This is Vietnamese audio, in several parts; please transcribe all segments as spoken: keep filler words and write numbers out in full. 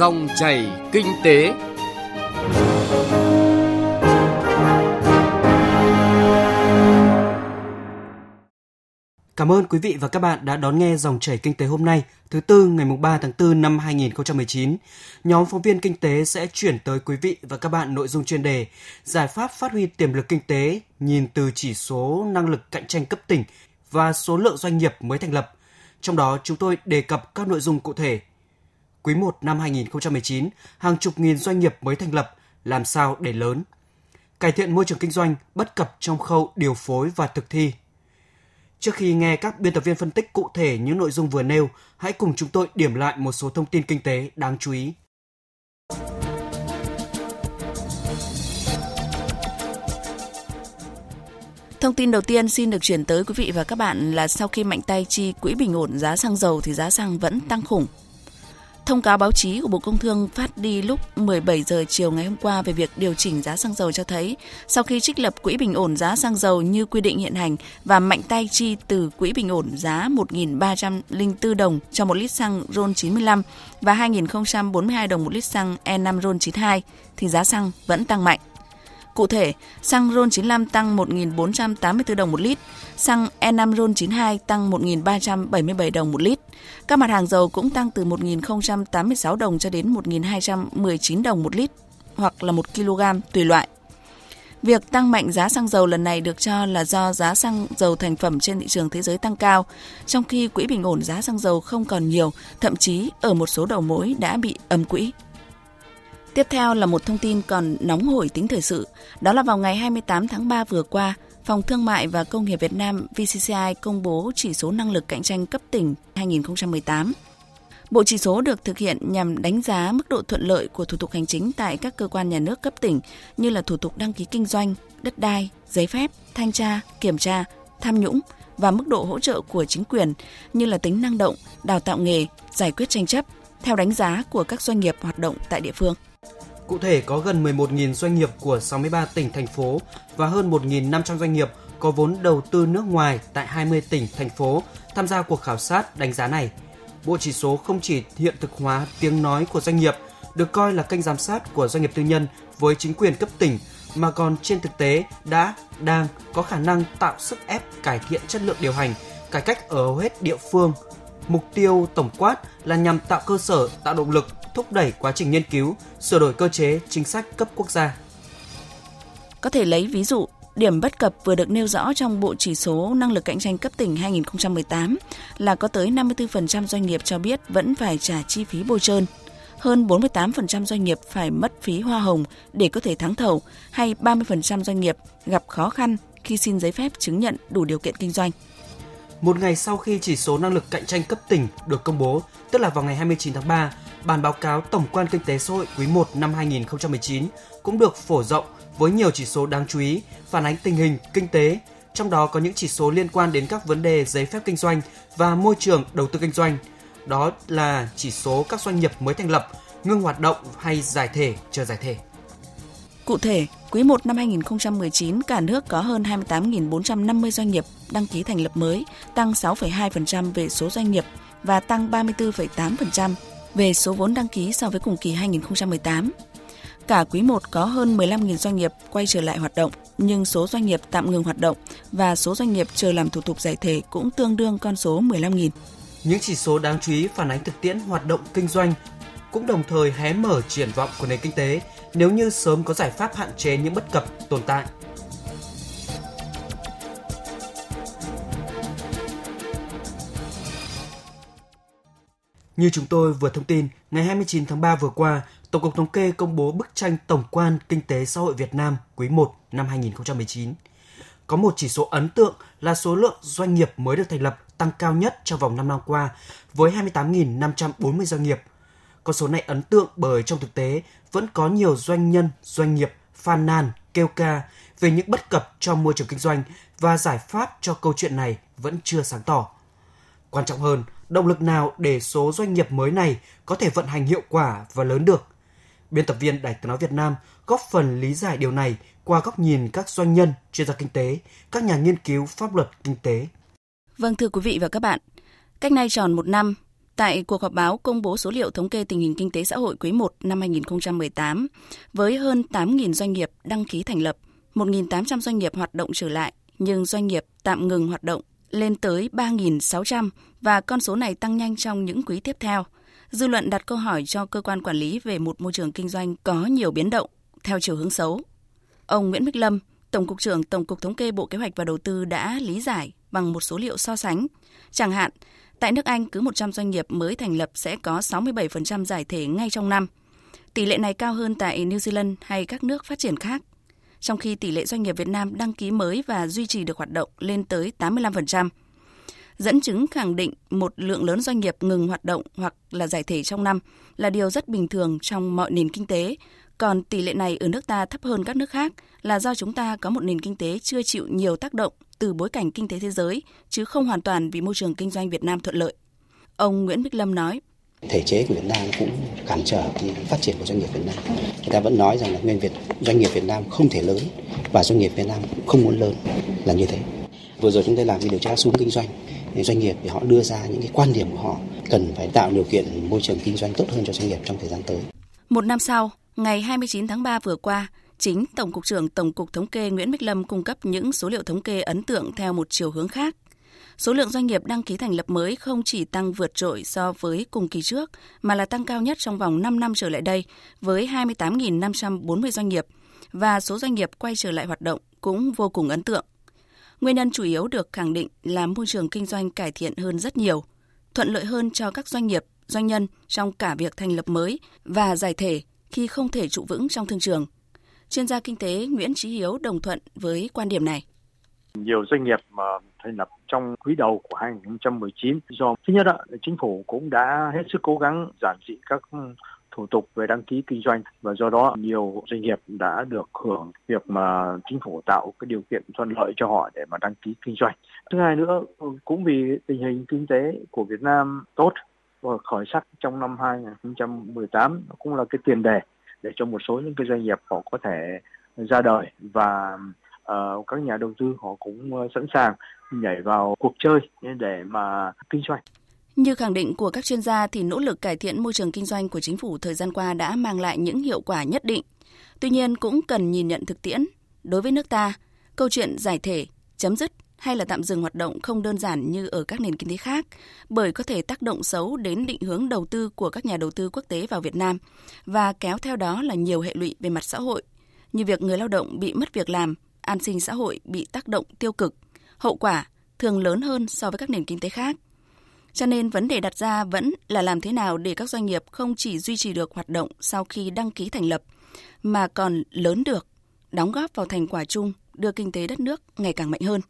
Dòng chảy kinh tế. Cảm ơn quý vị và các bạn đã đón nghe Dòng chảy kinh tế hôm nay, thứ tư ngày ba tháng tư năm hai nghìn không trăm mười chín. Nhóm phóng viên kinh tế sẽ chuyển tới quý vị và các bạn nội dung chuyên đề Giải pháp phát huy tiềm lực kinh tế, nhìn từ chỉ số năng lực cạnh tranh cấp tỉnh và số lượng doanh nghiệp mới thành lập. Trong đó chúng tôi đề cập các nội dung cụ thể. quý một năm hai nghìn không trăm mười chín, hàng chục nghìn doanh nghiệp mới thành lập, làm sao để lớn. Cải thiện môi trường kinh doanh, bất cập trong khâu điều phối và thực thi. Trước khi nghe các biên tập viên phân tích cụ thể những nội dung vừa nêu, hãy cùng chúng tôi điểm lại một số thông tin kinh tế đáng chú ý. Thông tin đầu tiên xin được chuyển tới quý vị và các bạn là sau khi mạnh tay chi quỹ bình ổn giá xăng dầu thì giá xăng vẫn tăng khủng. Thông cáo báo chí của Bộ Công Thương phát đi lúc mười bảy giờ chiều ngày hôm qua về việc điều chỉnh giá xăng dầu cho thấy, sau khi trích lập quỹ bình ổn giá xăng dầu như quy định hiện hành và mạnh tay chi từ quỹ bình ổn giá một nghìn ba trăm lẻ bốn đồng cho một lít xăng RON chín mươi lăm và hai nghìn không trăm bốn mươi hai đồng một lít xăng E năm RON chín mươi hai, thì giá xăng vẫn tăng mạnh. Cụ thể, xăng RON chín mươi lăm tăng một nghìn bốn trăm tám mươi tư đồng một lít, xăng E năm RON chín mươi hai tăng một nghìn ba trăm bảy mươi bảy đồng một lít. Các mặt hàng dầu cũng tăng từ một nghìn không trăm tám mươi sáu đồng cho đến một nghìn hai trăm mười chín đồng một lít hoặc là một ki lô gam tùy loại. Việc tăng mạnh giá xăng dầu lần này được cho là do giá xăng dầu thành phẩm trên thị trường thế giới tăng cao, trong khi quỹ bình ổn giá xăng dầu không còn nhiều, thậm chí ở một số đầu mối đã bị âm quỹ. Tiếp theo là một thông tin còn nóng hổi tính thời sự, đó là vào ngày hai mươi tám tháng ba vừa qua, Phòng Thương mại và Công nghiệp Việt Nam vê xê xê i công bố chỉ số năng lực cạnh tranh cấp tỉnh hai nghìn không trăm mười tám. Bộ chỉ số được thực hiện nhằm đánh giá mức độ thuận lợi của thủ tục hành chính tại các cơ quan nhà nước cấp tỉnh như là thủ tục đăng ký kinh doanh, đất đai, giấy phép, thanh tra, kiểm tra, tham nhũng và mức độ hỗ trợ của chính quyền như là tính năng động, đào tạo nghề, giải quyết tranh chấp, theo đánh giá của các doanh nghiệp hoạt động tại địa phương. Cụ thể, có gần mười một nghìn doanh nghiệp của sáu mươi ba tỉnh, thành phố và hơn một nghìn năm trăm doanh nghiệp có vốn đầu tư nước ngoài tại hai mươi tỉnh, thành phố tham gia cuộc khảo sát đánh giá này. Bộ chỉ số không chỉ hiện thực hóa tiếng nói của doanh nghiệp, được coi là kênh giám sát của doanh nghiệp tư nhân với chính quyền cấp tỉnh, mà còn trên thực tế đã, đang có khả năng tạo sức ép cải thiện chất lượng điều hành, cải cách ở hầu hết địa phương. Mục tiêu tổng quát là nhằm tạo cơ sở, tạo động lực, thúc đẩy quá trình nghiên cứu, sửa đổi cơ chế, chính sách cấp quốc gia. Có thể lấy ví dụ, điểm bất cập vừa được nêu rõ trong Bộ Chỉ số Năng lực Cạnh tranh cấp tỉnh hai nghìn không trăm mười tám là có tới năm mươi tư phần trăm doanh nghiệp cho biết vẫn phải trả chi phí bôi trơn, hơn bốn mươi tám phần trăm doanh nghiệp phải mất phí hoa hồng để có thể thắng thầu hay ba mươi phần trăm doanh nghiệp gặp khó khăn khi xin giấy phép chứng nhận đủ điều kiện kinh doanh. Một ngày sau khi chỉ số năng lực cạnh tranh cấp tỉnh được công bố, tức là vào ngày hai mươi chín tháng ba, bản báo cáo tổng quan kinh tế xã hội quý một năm hai nghìn không trăm mười chín cũng được phổ rộng với nhiều chỉ số đáng chú ý, phản ánh tình hình kinh tế, trong đó có những chỉ số liên quan đến các vấn đề giấy phép kinh doanh và môi trường đầu tư kinh doanh. Đó là chỉ số các doanh nghiệp mới thành lập, ngưng hoạt động hay giải thể, chờ giải thể. Cụ thể, quý một năm hai nghìn không trăm mười chín, cả nước có hơn hai mươi tám nghìn bốn trăm năm mươi doanh nghiệp đăng ký thành lập mới, tăng sáu phẩy hai phần trăm về số doanh nghiệp và tăng ba mươi tư phẩy tám phần trăm về số vốn đăng ký so với cùng kỳ hai nghìn không trăm mười tám. Cả quý một có hơn mười lăm nghìn doanh nghiệp quay trở lại hoạt động, nhưng số doanh nghiệp tạm ngừng hoạt động và số doanh nghiệp chờ làm thủ tục giải thể cũng tương đương con số mười lăm nghìn. Những chỉ số đáng chú ý phản ánh thực tiễn hoạt động kinh doanh, cũng đồng thời hé mở triển vọng của nền kinh tế nếu như sớm có giải pháp hạn chế những bất cập tồn tại. Như chúng tôi vừa thông tin, ngày hai mươi chín tháng ba vừa qua, Tổng cục Thống kê công bố bức tranh tổng quan kinh tế xã hội Việt Nam quý một năm hai nghìn không trăm mười chín. Có một chỉ số ấn tượng là số lượng doanh nghiệp mới được thành lập tăng cao nhất trong vòng năm năm qua với hai mươi tám nghìn năm trăm bốn mươi doanh nghiệp. Con số này ấn tượng bởi trong thực tế vẫn có nhiều doanh nhân, doanh nghiệp phàn nàn, kêu ca về những bất cập trong môi trường kinh doanh và giải pháp cho câu chuyện này vẫn chưa sáng tỏ. Quan trọng hơn, động lực nào để số doanh nghiệp mới này có thể vận hành hiệu quả và lớn được? Biên tập viên Đài Tiếng nói Việt Nam góp phần lý giải điều này qua góc nhìn các doanh nhân, chuyên gia kinh tế, các nhà nghiên cứu pháp luật kinh tế. Vâng, thưa quý vị và các bạn, cách nay tròn một năm, tại cuộc họp báo công bố số liệu thống kê tình hình kinh tế xã hội quý I năm hai không một tám, với hơn tám nghìn doanh nghiệp đăng ký thành lập, một nghìn tám trăm doanh nghiệp hoạt động trở lại, nhưng doanh nghiệp tạm ngừng hoạt động lên tới ba nghìn sáu trăm và con số này tăng nhanh trong những quý tiếp theo. Dư luận đặt câu hỏi cho cơ quan quản lý về một môi trường kinh doanh có nhiều biến động theo chiều hướng xấu. Ông Nguyễn Bích Lâm, Tổng cục trưởng Tổng cục Thống kê Bộ Kế hoạch và Đầu tư đã lý giải bằng một số liệu so sánh. Chẳng hạn, tại nước Anh, cứ một trăm doanh nghiệp mới thành lập sẽ có sáu mươi bảy phần trăm giải thể ngay trong năm. Tỷ lệ này cao hơn tại New Zealand hay các nước phát triển khác. Trong khi tỷ lệ doanh nghiệp Việt Nam đăng ký mới và duy trì được hoạt động lên tới tám mươi lăm phần trăm. Dẫn chứng khẳng định một lượng lớn doanh nghiệp ngừng hoạt động hoặc là giải thể trong năm là điều rất bình thường trong mọi nền kinh tế, còn tỷ lệ này ở nước ta thấp hơn các nước khác là do chúng ta có một nền kinh tế chưa chịu nhiều tác động từ bối cảnh kinh tế thế giới, chứ không hoàn toàn vì môi trường kinh doanh Việt Nam thuận lợi. Ông Nguyễn Bích Lâm nói, thể chế của Việt Nam cũng cản trở phát triển của doanh nghiệp Việt Nam. Người ta vẫn nói rằng là nguyên Việt, doanh nghiệp Việt Nam không thể lớn và doanh nghiệp Việt Nam cũng không muốn lớn là như thế. Vừa rồi chúng tôi làm cái điều tra xung kinh doanh, doanh nghiệp thì họ đưa ra những cái quan điểm của họ cần phải tạo điều kiện môi trường kinh doanh tốt hơn cho doanh nghiệp trong thời gian tới. Một năm sau, ngày hai mươi chín tháng ba vừa qua, chính Tổng cục trưởng Tổng cục Thống kê Nguyễn Bích Lâm cung cấp những số liệu thống kê ấn tượng theo một chiều hướng khác. Số lượng doanh nghiệp đăng ký thành lập mới không chỉ tăng vượt trội so với cùng kỳ trước, mà là tăng cao nhất trong vòng năm năm trở lại đây với hai mươi tám nghìn năm trăm bốn mươi doanh nghiệp, và số doanh nghiệp quay trở lại hoạt động cũng vô cùng ấn tượng. Nguyên nhân chủ yếu được khẳng định là môi trường kinh doanh cải thiện hơn rất nhiều, thuận lợi hơn cho các doanh nghiệp, doanh nhân trong cả việc thành lập mới và giải thể khi không thể trụ vững trong thương trường. Chuyên gia kinh tế Nguyễn Chí Hiếu đồng thuận với quan điểm này. Nhiều doanh nghiệp mà thành lập trong quý đầu của hai không một chín do thứ nhất là chính phủ cũng đã hết sức cố gắng giảm dị các thủ tục về đăng ký kinh doanh, và do đó nhiều doanh nghiệp đã được hưởng việc mà chính phủ tạo cái điều kiện thuận lợi cho họ để mà đăng ký kinh doanh. Thứ hai nữa, cũng vì tình hình kinh tế của Việt Nam tốt và khởi sắc trong năm hai không một tám cũng là cái tiền đề để cho một số những cái doanh nghiệp họ có thể ra đời, và uh, các nhà đầu tư họ cũng sẵn sàng nhảy vào cuộc chơi để mà kinh doanh. Như khẳng định của các chuyên gia thì nỗ lực cải thiện môi trường kinh doanh của chính phủ thời gian qua đã mang lại những hiệu quả nhất định. Tuy nhiên cũng cần nhìn nhận thực tiễn. Đối với nước ta, câu chuyện giải thể, chấm dứt hay là tạm dừng hoạt động không đơn giản như ở các nền kinh tế khác, bởi có thể tác động xấu đến định hướng đầu tư của các nhà đầu tư quốc tế vào Việt Nam và kéo theo đó là nhiều hệ lụy về mặt xã hội, như việc người lao động bị mất việc làm, an sinh xã hội bị tác động tiêu cực, hậu quả thường lớn hơn so với các nền kinh tế khác. Cho nên vấn đề đặt ra vẫn là làm thế nào để các doanh nghiệp không chỉ duy trì được hoạt động sau khi đăng ký thành lập, mà còn lớn được, đóng góp vào thành quả chung, đưa kinh tế đất nước ngày càng mạnh hơn.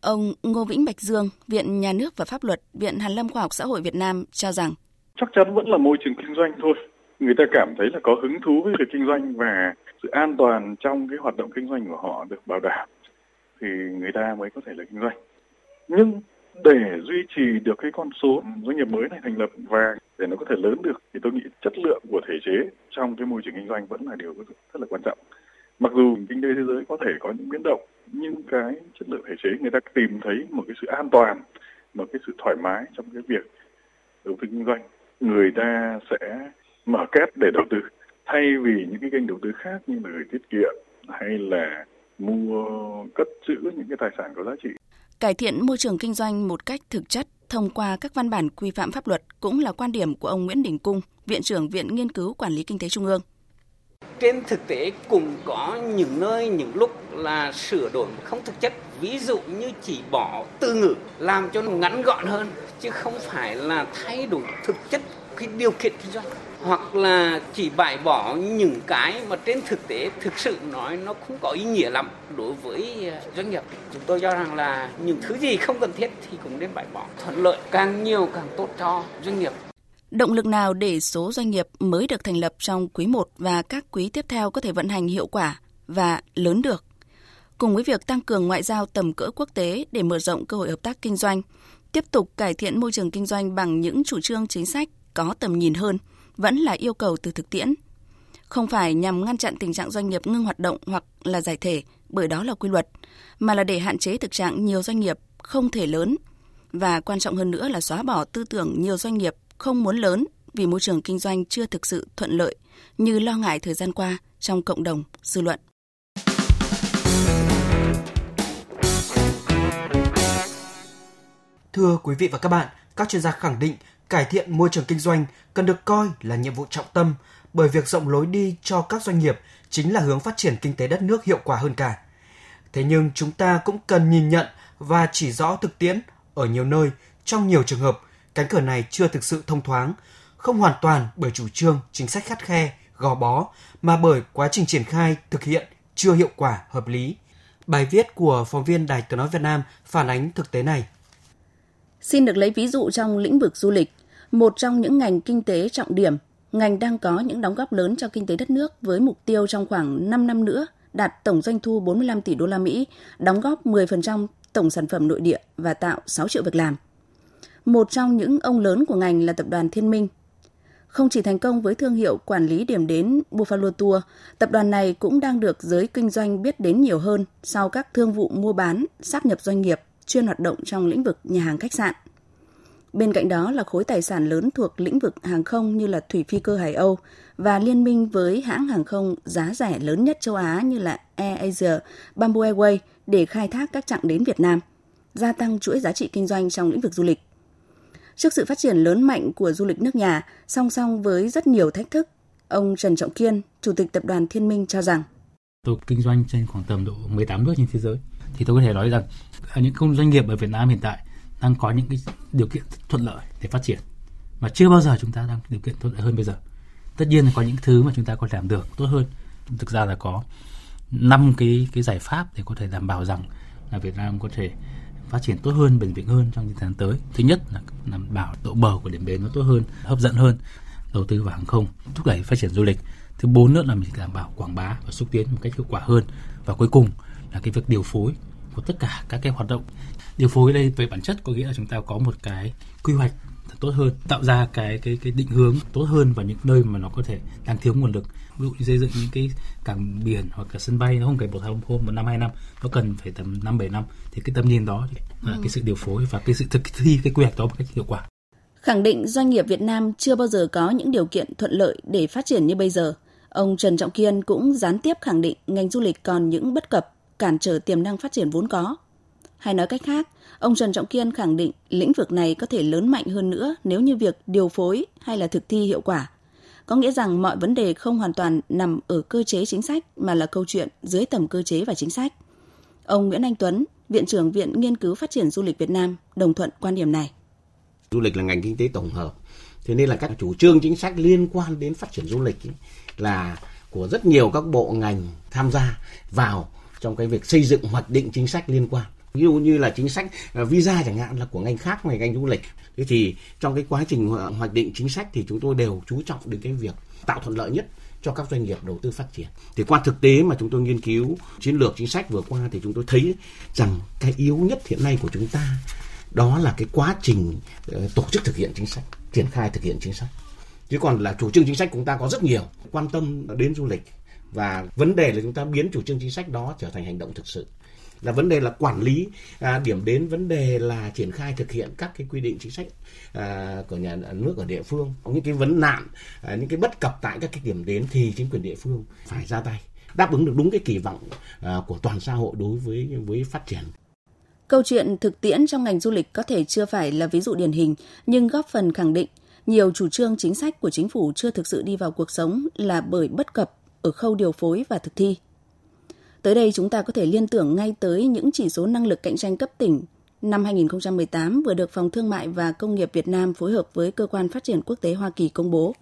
Ông Ngô Vĩnh Bạch Dương, Viện Nhà nước và Pháp luật, Viện Hàn lâm Khoa học Xã hội Việt Nam cho rằng chắc chắn vẫn là môi trường kinh doanh thôi. Người ta cảm thấy là có hứng thú với việc kinh doanh và sự an toàn trong cái hoạt động kinh doanh của họ được bảo đảm thì người ta mới có thể là kinh doanh. Nhưng để duy trì được cái con số doanh nghiệp mới này thành lập và để nó có thể lớn được thì tôi nghĩ chất lượng của thể chế trong cái môi trường kinh doanh vẫn là điều rất là quan trọng. Mặc dù kinh tế thế giới có thể có những biến động, nhưng cái chất lượng thể chế người ta tìm thấy một cái sự an toàn, một cái sự thoải mái trong cái việc đầu tư kinh doanh. Người ta sẽ mở két để đầu tư thay vì những cái kênh đầu tư khác như là gửi tiết kiệm hay là mua cất trữ những cái tài sản có giá trị. Cải thiện môi trường kinh doanh một cách thực chất thông qua các văn bản quy phạm pháp luật cũng là quan điểm của ông Nguyễn Đình Cung, Viện trưởng Viện Nghiên cứu Quản lý Kinh tế Trung ương. Trên thực tế cũng có những nơi, những lúc là sửa đổi không thực chất. Ví dụ như chỉ bỏ từ ngữ làm cho nó ngắn gọn hơn, chứ không phải là thay đổi thực chất cái điều kiện kinh doanh. Hoặc là chỉ bãi bỏ những cái mà trên thực tế thực sự nói nó không có ý nghĩa lắm đối với doanh nghiệp. Chúng tôi cho rằng là những thứ gì không cần thiết thì cũng nên bãi bỏ. Thuận lợi càng nhiều càng tốt cho doanh nghiệp. Động lực nào để số doanh nghiệp mới được thành lập trong quý I và các quý tiếp theo có thể vận hành hiệu quả và lớn được? Cùng với việc tăng cường ngoại giao tầm cỡ quốc tế để mở rộng cơ hội hợp tác kinh doanh, tiếp tục cải thiện môi trường kinh doanh bằng những chủ trương chính sách có tầm nhìn hơn vẫn là yêu cầu từ thực tiễn. Không phải nhằm ngăn chặn tình trạng doanh nghiệp ngưng hoạt động hoặc là giải thể, bởi đó là quy luật, mà là để hạn chế thực trạng nhiều doanh nghiệp không thể lớn, và quan trọng hơn nữa là xóa bỏ tư tưởng nhiều doanh nghiệp không muốn lớn vì môi trường kinh doanh chưa thực sự thuận lợi như lo ngại thời gian qua trong cộng đồng dư luận. Thưa quý vị và các bạn, các chuyên gia khẳng định cải thiện môi trường kinh doanh cần được coi là nhiệm vụ trọng tâm, bởi việc rộng lối đi cho các doanh nghiệp chính là hướng phát triển kinh tế đất nước hiệu quả hơn cả. Thế nhưng chúng ta cũng cần nhìn nhận và chỉ rõ thực tiễn ở nhiều nơi, trong nhiều trường hợp, cánh cửa này chưa thực sự thông thoáng, không hoàn toàn bởi chủ trương, chính sách khắt khe, gò bó, mà bởi quá trình triển khai, thực hiện chưa hiệu quả, hợp lý. Bài viết của phóng viên Đài Tiếng nói Việt Nam phản ánh thực tế này. Xin được lấy ví dụ trong lĩnh vực du lịch, một trong những ngành kinh tế trọng điểm, ngành đang có những đóng góp lớn cho kinh tế đất nước với mục tiêu trong khoảng năm năm nữa đạt tổng doanh thu bốn mươi lăm tỷ đô la Mỹ, đóng góp mười phần trăm tổng sản phẩm nội địa và tạo sáu triệu việc làm. Một trong những ông lớn của ngành là tập đoàn Thiên Minh. Không chỉ thành công với thương hiệu quản lý điểm đến Buffalo Tour, tập đoàn này cũng đang được giới kinh doanh biết đến nhiều hơn sau các thương vụ mua bán, sáp nhập doanh nghiệp chuyên hoạt động trong lĩnh vực nhà hàng khách sạn. Bên cạnh đó là khối tài sản lớn thuộc lĩnh vực hàng không như là Thủy Phi Cơ Hải Âu và liên minh với hãng hàng không giá rẻ lớn nhất châu Á như là Air Asia, Bamboo Airways để khai thác các chặng đến Việt Nam, gia tăng chuỗi giá trị kinh doanh trong lĩnh vực du lịch. Trước sự phát triển lớn mạnh của du lịch nước nhà, song song với rất nhiều thách thức, ông Trần Trọng Kiên, Chủ tịch Tập đoàn Thiên Minh cho rằng: Tôi kinh doanh trên khoảng tầm độ mười tám nước trên thế giới, thì tôi có thể nói rằng những công doanh nghiệp ở Việt Nam hiện tại đang có những cái điều kiện thuận lợi để phát triển mà chưa bao giờ chúng ta đang điều kiện thuận lợi hơn bây giờ. Tất nhiên là có những thứ mà chúng ta có làm được tốt hơn. Thực ra là có năm cái cái giải pháp để có thể đảm bảo rằng là Việt Nam có thể phát triển tốt hơn, bền vững hơn trong những tháng tới. Thứ nhất là đảm bảo độ bờ của điểm đến nó tốt hơn, hấp dẫn hơn, đầu tư vào hàng không, thúc đẩy phát triển du lịch. Thứ bốn nữa là mình đảm bảo quảng bá và xúc tiến một cách hiệu quả hơn. Và cuối cùng là cái việc điều phối của tất cả các cái hoạt động. Điều phối đây về bản chất có nghĩa là chúng ta có một cái quy hoạch tốt hơn, tạo ra cái cái cái định hướng tốt hơn vào những nơi mà nó có thể đang thiếu nguồn lực. Ví dụ như xây dựng những cái cảng biển hoặc cả sân bay, nó không phải một hôm một năm hai năm, nó cần phải tầm năm bảy năm. Thì cái tầm nhìn đó là ừ. cái sự điều phối và cái sự thực thi cái quy hoạch đó một cách hiệu quả. Khẳng định doanh nghiệp Việt Nam chưa bao giờ có những điều kiện thuận lợi để phát triển như bây giờ, ông Trần Trọng Kiên cũng gián tiếp khẳng định ngành du lịch còn những bất cập, cản trở tiềm năng phát triển vốn có. Hay nói cách khác, ông Trần Trọng Kiên khẳng định lĩnh vực này có thể lớn mạnh hơn nữa nếu như việc điều phối hay là thực thi hiệu quả. Có nghĩa rằng mọi vấn đề không hoàn toàn nằm ở cơ chế chính sách mà là câu chuyện dưới tầm cơ chế và chính sách. Ông Nguyễn Anh Tuấn, Viện trưởng Viện Nghiên cứu Phát triển Du lịch Việt Nam, đồng thuận quan điểm này. Du lịch là ngành kinh tế tổng hợp. Thế nên là các chủ trương chính sách liên quan đến phát triển du lịch ấy, là của rất nhiều các bộ ngành tham gia vào trong cái việc xây dựng hoạch định chính sách liên quan. Ví dụ như là chính sách visa chẳng hạn là của ngành khác ngoài ngành du lịch. Thế thì trong cái quá trình hoạch định chính sách thì chúng tôi đều chú trọng đến cái việc tạo thuận lợi nhất cho các doanh nghiệp đầu tư phát triển. Thì qua thực tế mà chúng tôi nghiên cứu chiến lược chính sách vừa qua thì chúng tôi thấy rằng cái yếu nhất hiện nay của chúng ta đó là cái quá trình tổ chức thực hiện chính sách, triển khai thực hiện chính sách. Chứ còn là chủ trương chính sách chúng ta có rất nhiều, quan tâm đến du lịch, và vấn đề là chúng ta biến chủ trương chính sách đó trở thành hành động thực sự. Là vấn đề là quản lý à, điểm đến, vấn đề là triển khai thực hiện các cái quy định chính sách à, của nhà nước ở địa phương. Có những cái vấn nạn, à, những cái bất cập tại các cái điểm đến thì chính quyền địa phương phải ra tay, đáp ứng được đúng cái kỳ vọng à, của toàn xã hội đối với, với phát triển. Câu chuyện thực tiễn trong ngành du lịch có thể chưa phải là ví dụ điển hình, nhưng góp phần khẳng định nhiều chủ trương chính sách của chính phủ chưa thực sự đi vào cuộc sống là bởi bất cập ở khâu điều phối và thực thi. Tới đây chúng ta có thể liên tưởng ngay tới những chỉ số năng lực cạnh tranh cấp tỉnh năm hai không một tám vừa được Phòng Thương mại và Công nghiệp Việt Nam phối hợp với Cơ quan Phát triển Quốc tế Hoa Kỳ công bố.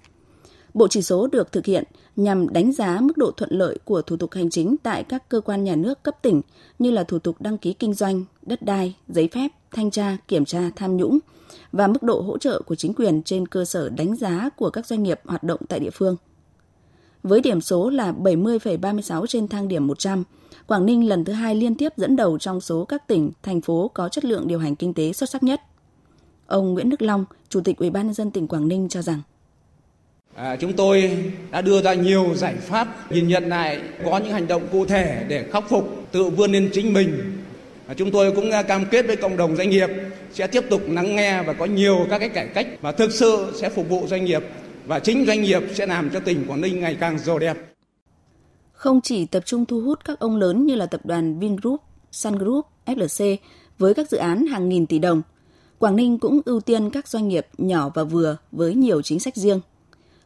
Bộ chỉ số được thực hiện nhằm đánh giá mức độ thuận lợi của thủ tục hành chính tại các cơ quan nhà nước cấp tỉnh như là thủ tục đăng ký kinh doanh, đất đai, giấy phép, thanh tra, kiểm tra, tham nhũng và mức độ hỗ trợ của chính quyền trên cơ sở đánh giá của các doanh nghiệp hoạt động tại địa phương. Với điểm số là bảy mươi phẩy ba mươi sáu trên thang điểm một trăm, Quảng Ninh lần thứ hai liên tiếp dẫn đầu trong số các tỉnh, thành phố có chất lượng điều hành kinh tế xuất sắc nhất. Ông Nguyễn Đức Long, Chủ tịch Ủy ban nhân dân tỉnh Quảng Ninh cho rằng: à, chúng tôi đã đưa ra nhiều giải pháp, nhìn nhận lại có những hành động cụ thể để khắc phục, tự vươn lên chính mình. Chúng tôi cũng cam kết với cộng đồng doanh nghiệp sẽ tiếp tục lắng nghe và có nhiều các cái cải cách mà thực sự sẽ phục vụ doanh nghiệp, và chính doanh nghiệp sẽ làm cho tỉnh Quảng Ninh ngày càng giàu đẹp. Không chỉ tập trung thu hút các ông lớn như là tập đoàn Vingroup, Sun Group, ép lờ xê với các dự án hàng nghìn tỷ đồng, Quảng Ninh cũng ưu tiên các doanh nghiệp nhỏ và vừa với nhiều chính sách riêng.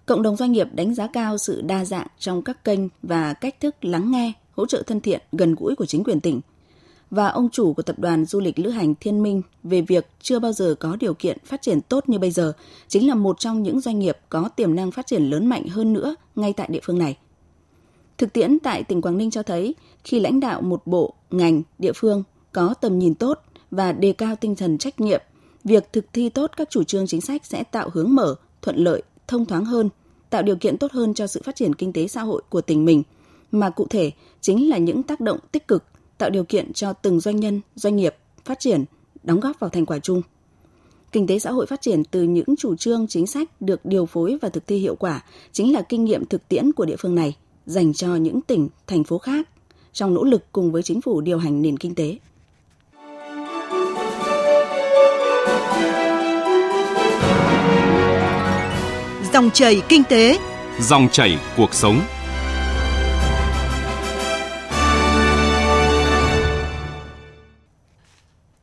Cộng đồng doanh nghiệp đánh giá cao sự đa dạng trong các kênh và cách thức lắng nghe, hỗ trợ thân thiện, gần gũi của chính quyền tỉnh. Và ông chủ của tập đoàn du lịch lữ hành Thiên Minh về việc chưa bao giờ có điều kiện phát triển tốt như bây giờ chính là một trong những doanh nghiệp có tiềm năng phát triển lớn mạnh hơn nữa ngay tại địa phương này. Thực tiễn tại tỉnh Quảng Ninh cho thấy khi lãnh đạo một bộ, ngành, địa phương có tầm nhìn tốt và đề cao tinh thần trách nhiệm, việc thực thi tốt các chủ trương chính sách sẽ tạo hướng mở, thuận lợi, thông thoáng hơn, tạo điều kiện tốt hơn cho sự phát triển kinh tế xã hội của tỉnh mình, mà cụ thể chính là những tác động tích cực tạo điều kiện cho từng doanh nhân, doanh nghiệp phát triển, đóng góp vào thành quả chung. Kinh tế xã hội phát triển từ những chủ trương, chính sách được điều phối và thực thi hiệu quả chính là kinh nghiệm thực tiễn của địa phương này dành cho những tỉnh, thành phố khác trong nỗ lực cùng với chính phủ điều hành nền kinh tế. Dòng chảy kinh tế, dòng chảy cuộc sống.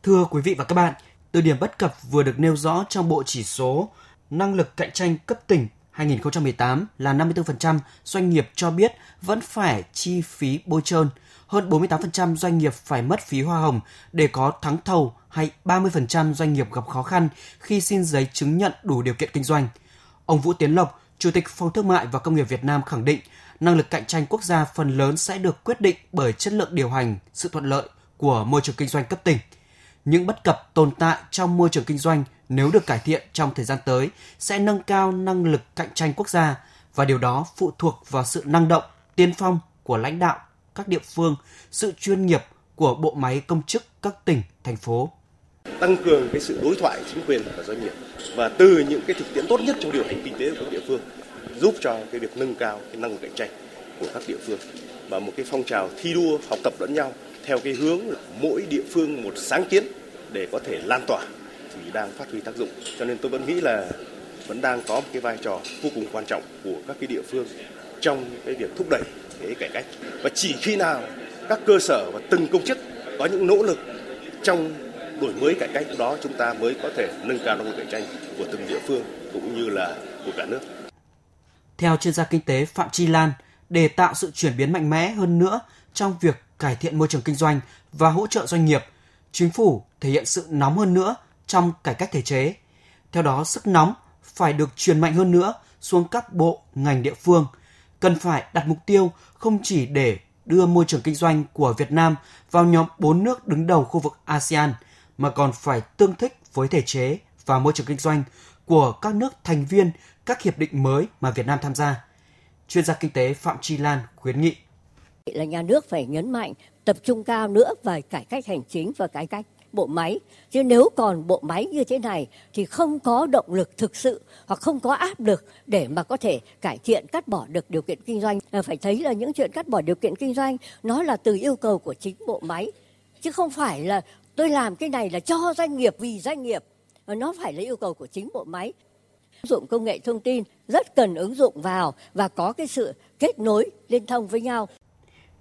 Thưa quý vị và các bạn, từ điểm bất cập vừa được nêu rõ trong bộ chỉ số năng lực cạnh tranh cấp tỉnh hai không một tám là năm mươi tư phần trăm doanh nghiệp cho biết vẫn phải chi phí bôi trơn, hơn bốn mươi tám phần trăm doanh nghiệp phải mất phí hoa hồng để có thắng thầu hay ba mươi phần trăm doanh nghiệp gặp khó khăn khi xin giấy chứng nhận đủ điều kiện kinh doanh. Ông Vũ Tiến Lộc, Chủ tịch Phòng Thương mại và Công nghiệp Việt Nam khẳng định năng lực cạnh tranh quốc gia phần lớn sẽ được quyết định bởi chất lượng điều hành, sự thuận lợi của môi trường kinh doanh cấp tỉnh. Những bất cập tồn tại trong môi trường kinh doanh nếu được cải thiện trong thời gian tới sẽ nâng cao năng lực cạnh tranh quốc gia, và điều đó phụ thuộc vào sự năng động, tiên phong của lãnh đạo các địa phương, sự chuyên nghiệp của bộ máy công chức các tỉnh, thành phố. Tăng cường cái sự đối thoại chính quyền và doanh nghiệp và từ những cái thực tiễn tốt nhất trong điều hành kinh tế của các địa phương giúp cho cái việc nâng cao cái năng lực cạnh tranh của các địa phương, và một cái phong trào thi đua học tập lẫn nhau theo cái hướng mỗi địa phương một sáng kiến để có thể lan tỏa thì đang phát huy tác dụng. Cho nên tôi vẫn nghĩ là vẫn đang có một cái vai trò vô cùng quan trọng của các cái địa phương trong cái việc thúc đẩy cái cải cách. Và chỉ khi nào các cơ sở và từng công chức có những nỗ lực trong đổi mới cải cách đó, chúng ta mới có thể nâng cao năng lực cạnh tranh của từng địa phương cũng như là của cả nước. Theo chuyên gia kinh tế Phạm Chi Lan, để tạo sự chuyển biến mạnh mẽ hơn nữa trong việc cải thiện môi trường kinh doanh và hỗ trợ doanh nghiệp, chính phủ thể hiện sự nóng hơn nữa trong cải cách thể chế. Theo đó, sức nóng phải được truyền mạnh hơn nữa xuống các bộ, ngành, địa phương. Cần phải đặt mục tiêu không chỉ để đưa môi trường kinh doanh của Việt Nam vào nhóm bốn nước đứng đầu khu vực ASEAN, mà còn phải tương thích với thể chế và môi trường kinh doanh của các nước thành viên các hiệp định mới mà Việt Nam tham gia. Chuyên gia kinh tế Phạm Chi Lan khuyến nghị là nhà nước phải nhấn mạnh tập trung cao nữa vào cải cách hành chính và cải cách bộ máy. Chứ nếu còn bộ máy như thế này thì không có động lực thực sự hoặc không có áp lực để mà có thể cải thiện, cắt bỏ được điều kiện kinh doanh. À, phải thấy là những chuyện cắt bỏ điều kiện kinh doanh nó là từ yêu cầu của chính bộ máy. Chứ không phải là tôi làm cái này là cho doanh nghiệp, vì doanh nghiệp. À, nó phải là yêu cầu của chính bộ máy. Ứng dụng công nghệ thông tin rất cần ứng dụng vào và có cái sự kết nối, liên thông với nhau.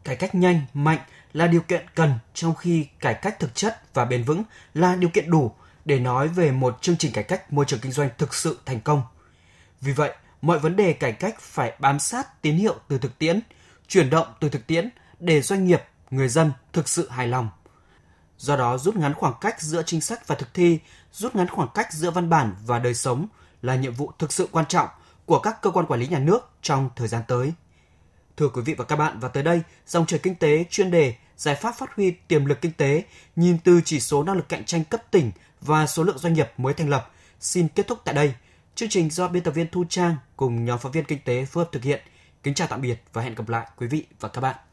Cải cách nhanh, mạnh là điều kiện cần, trong khi cải cách thực chất và bền vững là điều kiện đủ để nói về một chương trình cải cách môi trường kinh doanh thực sự thành công. Vì vậy, mọi vấn đề cải cách phải bám sát tín hiệu từ thực tiễn, chuyển động từ thực tiễn để doanh nghiệp, người dân thực sự hài lòng. Do đó, rút ngắn khoảng cách giữa chính sách và thực thi, rút ngắn khoảng cách giữa văn bản và đời sống là nhiệm vụ thực sự quan trọng của các cơ quan quản lý nhà nước trong thời gian tới. Thưa quý vị và các bạn, và tới đây, dòng chảy kinh tế chuyên đề giải pháp phát huy tiềm lực kinh tế nhìn từ chỉ số năng lực cạnh tranh cấp tỉnh và số lượng doanh nghiệp mới thành lập xin kết thúc tại đây. Chương trình do biên tập viên Thu Trang cùng nhóm phóng viên kinh tế phối hợp thực hiện. Kính chào tạm biệt và hẹn gặp lại quý vị và các bạn.